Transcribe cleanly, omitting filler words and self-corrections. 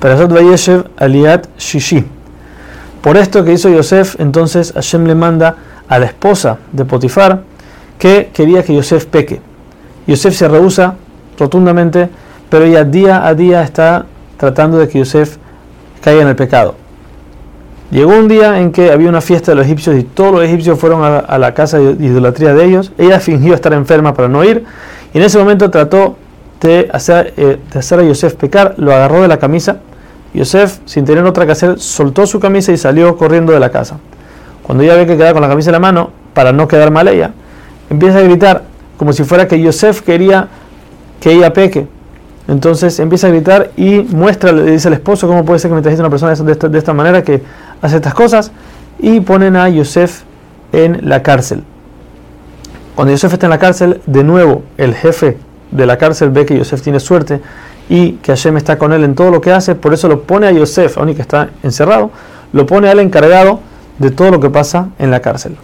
Parashat Vayeshev Aliat Shishi. Por esto que hizo Yosef, entonces Hashem le manda a la esposa de Potifar, que quería que Yosef peque. Yosef se rehúsa rotundamente, pero ella día a día está tratando de que Yosef caiga en el pecado. Llegó un día en que había una fiesta de los egipcios y todos los egipcios fueron a la casa de idolatría de ellos. Ella fingió estar enferma para no ir, y en ese momento trató de hacer a Yosef pecar. Lo agarró de la camisa. Yosef, sin tener otra que hacer, soltó su camisa y salió corriendo de la casa. Cuando ella ve que quedaba con la camisa en la mano, para no quedar mal ella, empieza a gritar como si fuera que Yosef quería que ella peque. Entonces empieza a gritar y muestra, le dice al esposo, cómo puede ser que me trajiste una persona de esta manera, que hace estas cosas, y ponen a Yosef en la cárcel. Cuando Yosef está en la cárcel, de nuevo el jefe de la cárcel ve que Yosef tiene suerte y que Hashem está con él en todo lo que hace, por eso lo pone a Yosef, aun y que está encerrado, lo pone al encargado de todo lo que pasa en la cárcel.